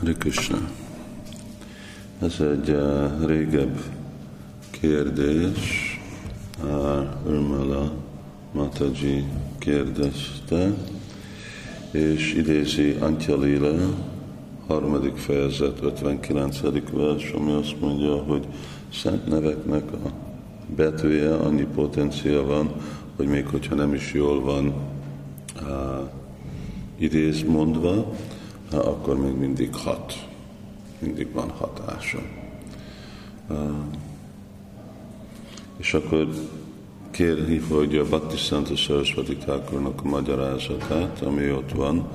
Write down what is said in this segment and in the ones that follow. Hare Krishna. Ez egy régebb kérdés. Urmala Mataji kérdezte, és idézi Antya Lila 3. fejezet 59. vers, ami azt mondja, hogy szent neveknek a betűje annyi potenciál van, hogy még hogyha nem is jól van idéz mondva, akkor még mindig hat. Mindig van hatása. És akkor kérni, hogy a Bhakti Siddhanta Sarasvati Thakurnak a magyarázatát, ami ott van,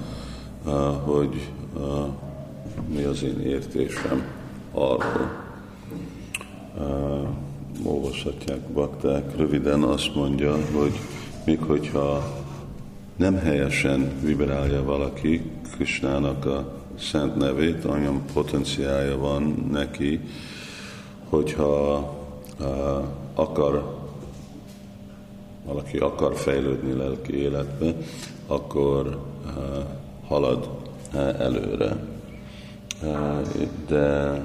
hogy mi az én értésem arról. Olvashatják bakták. Röviden azt mondja, hogy még hogyha nem helyesen vibrálja valaki Krisnának a szent nevét, olyan potenciálja van neki, hogyha valaki akar fejlődni lelki életbe, akkor halad előre. De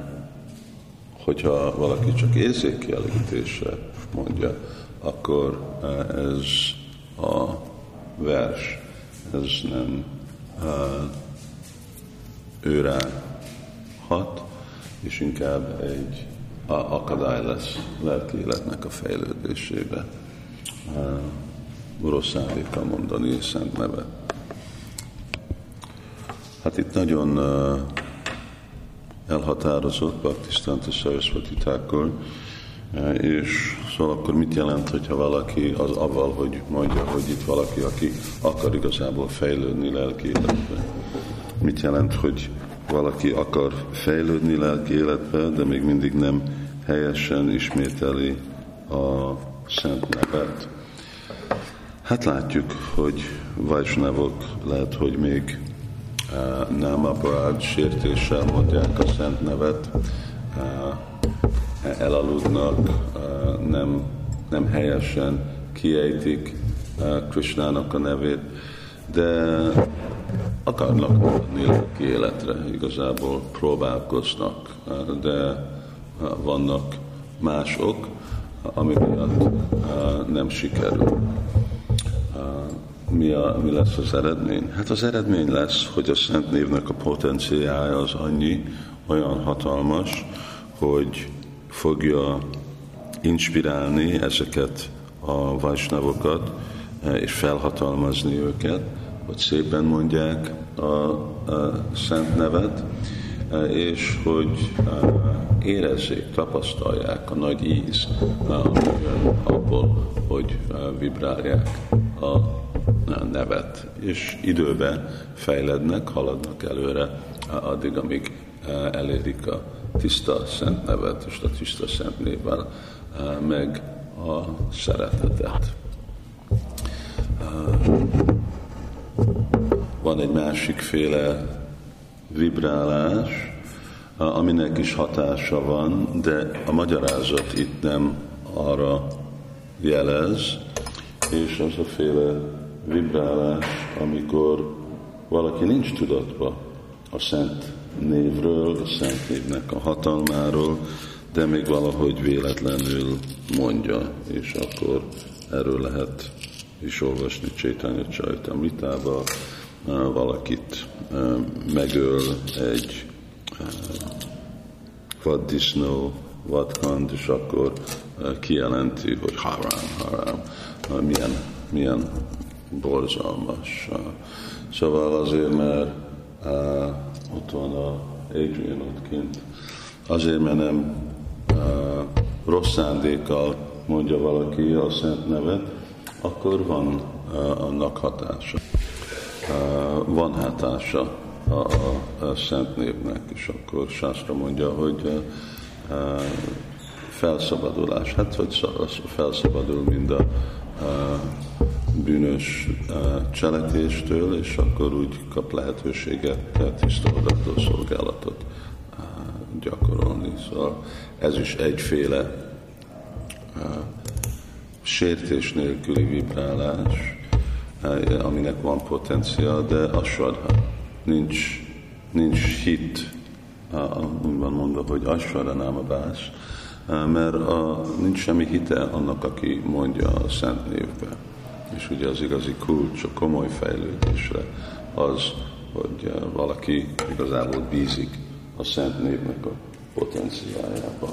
hogyha valaki csak érzékkielégítésre mondja, akkor ez a vers, ez nem őrá hat, és inkább egy akadály lesz lelki életnek a fejlődésébe. Rosszállítva mondani szent neve. Hát itt nagyon elhatározott Bhakti Siddhanta Sarasvati Thakur, és szóval akkor mit jelent, hogyha valaki az avval, hogy mondja, hogy itt valaki, aki akar igazából fejlődni lelki életbe. Mit jelent, hogy valaki akar fejlődni lelki életbe, de még mindig nem helyesen ismételi a szent nevet. Hát látjuk, hogy vajsnavok lehet, hogy még námaparád sértéssel mondják a szent nevet, elaludnak, nem helyesen kiejtik Krisnának a nevét, de akarnak maradni lelki életre, igazából próbálkoznak, de vannak mások, ami miatt nem sikerül. Mi lesz az eredmény? Hát az eredmény lesz, hogy a szent névnek a potenciája az annyi, olyan hatalmas, hogy fogja inspirálni ezeket a vajsnavokat, és felhatalmazni őket, hogy szépen mondják a szent nevet, és hogy érezzék, tapasztalják a nagy íz abból, hogy vibrálják a nevet, és időben fejlednek, haladnak előre addig, amíg elérik a tiszta szent nevet, és a tiszta szent névvel meg a szeretetet. Van egy másikféle vibrálás, aminek is hatása van, de a magyarázat itt nem arra jelez, és az a féle vibrálás, amikor valaki nincs tudatba a szent névről, a szent névnek a hatalmáról, de még valahogy véletlenül mondja, és akkor erről lehet is olvasni Csaitanya Csaritamritában, valakit megöl egy vaddisznó, vadkand, és akkor kijelenti, hogy harám, milyen borzalmas. Szóval azért, mert ott van a Adrian ott kint, azért, mert nem rossz szándékkal mondja valaki a szent nevet, akkor van annak hatása. Van hatása a szent névnek, és akkor Sászra mondja, hogy felszabadulás, hát vagy felszabadul mind a bűnös cselekéstől, és akkor úgy kap lehetőséget tiszta odattól szolgálatot gyakorolni. Szóval ez is egyféle sértés nélküli vibrálás, aminek van potenciál, de a sadha. Nincs hit úgy van mondva, hogy asvaranáma bász, mert nincs semmi hite annak, aki mondja a szent névbe. És ugye az igazi kulcs a komoly fejlődésre az, hogy valaki igazából bízik a szent névnek a potenciájában.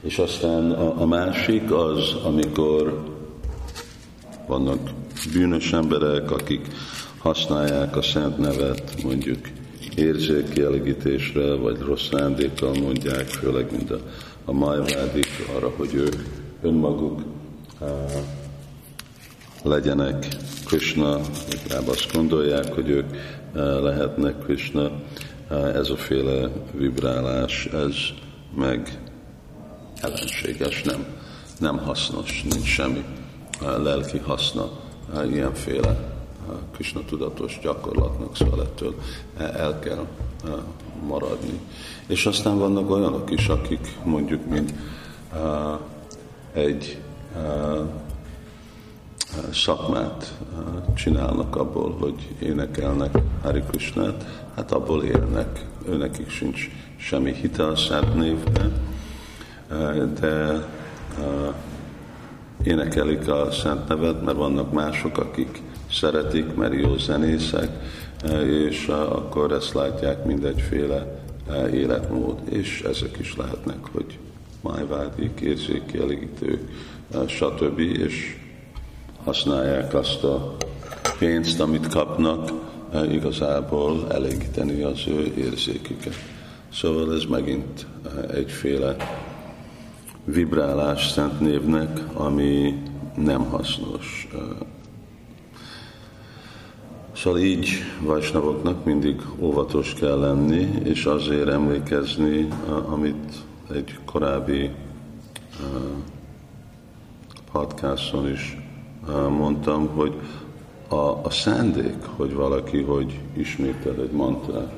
És aztán a másik az, amikor vannak bűnös emberek, akik használják a szent nevet mondjuk érzékkielégítésre, vagy rossz szándékkal mondják, főleg mint a májvádik arra, hogy ők önmaguk legyenek Krishna, inkább azt gondolják, hogy ők lehetnek Krishna. Ez a féle vibrálás, ez meg ellenséges, nem hasznos, nincs semmi lelki haszna ilyenféle Krishna tudatos gyakorlatnak, szóval ettől el kell maradni. És aztán vannak olyanok is, akik mondjuk, mint egy szakmát csinálnak abból, hogy énekelnek Hare Krishnát, hát abból élnek, őnekik sincs semmi hite a szent névben, de énekelik a szent nevet, mert vannak mások, akik szeretik, mert jó zenészek, és akkor ezt látják mindegyféle életmód, és ezek is lehetnek, hogy májvádik, érzékkielégítők, stb. És használják azt a pénzt, amit kapnak, igazából elégíteni az ő érzéküket. Szóval ez megint egyféle vibrálás szent névnek, ami nem hasznos. Szóval így vajsnavoknak mindig óvatos kell lenni, és azért emlékezni, amit egy korábbi podcaston is mondtam, hogy a szándék, hogy valaki, hogy ismétel egy mantrát,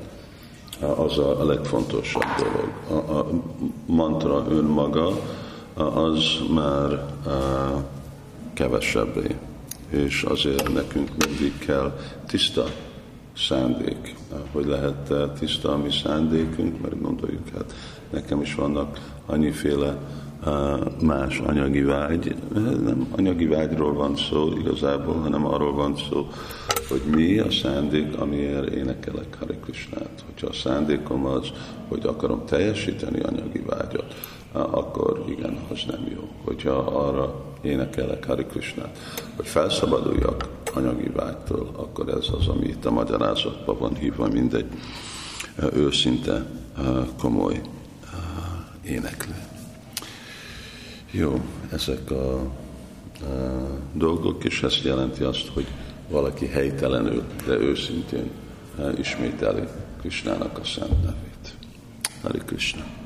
az a legfontosabb dolog. A mantra önmaga az már kevesebbé, és azért nekünk mindig kell tiszta szándék. Hogy lehet tiszta a mi szándékünk, mert gondoljuk, hát nekem is vannak annyiféle más anyagi vágy. Nem anyagi vágyról van szó igazából, hanem arról van szó, hogy mi a szándék, amiért énekelek Hare Krishnát. Hogyha a szándékom az, hogy akarom teljesíteni anyagi vágyat, akkor igen, az nem jó. Hogyha arra énekelek Hare Krishnát, hogy felszabaduljak anyagi vágytól, akkor ez az, ami itt a magyarázatban van hívva, mindegy őszinte, komoly éneklő. Jó, ezek a dolgok, és ez jelenti azt, hogy valaki helytelenül, de őszintén ismételi Krishnának a szent nevét. Hare Krishna.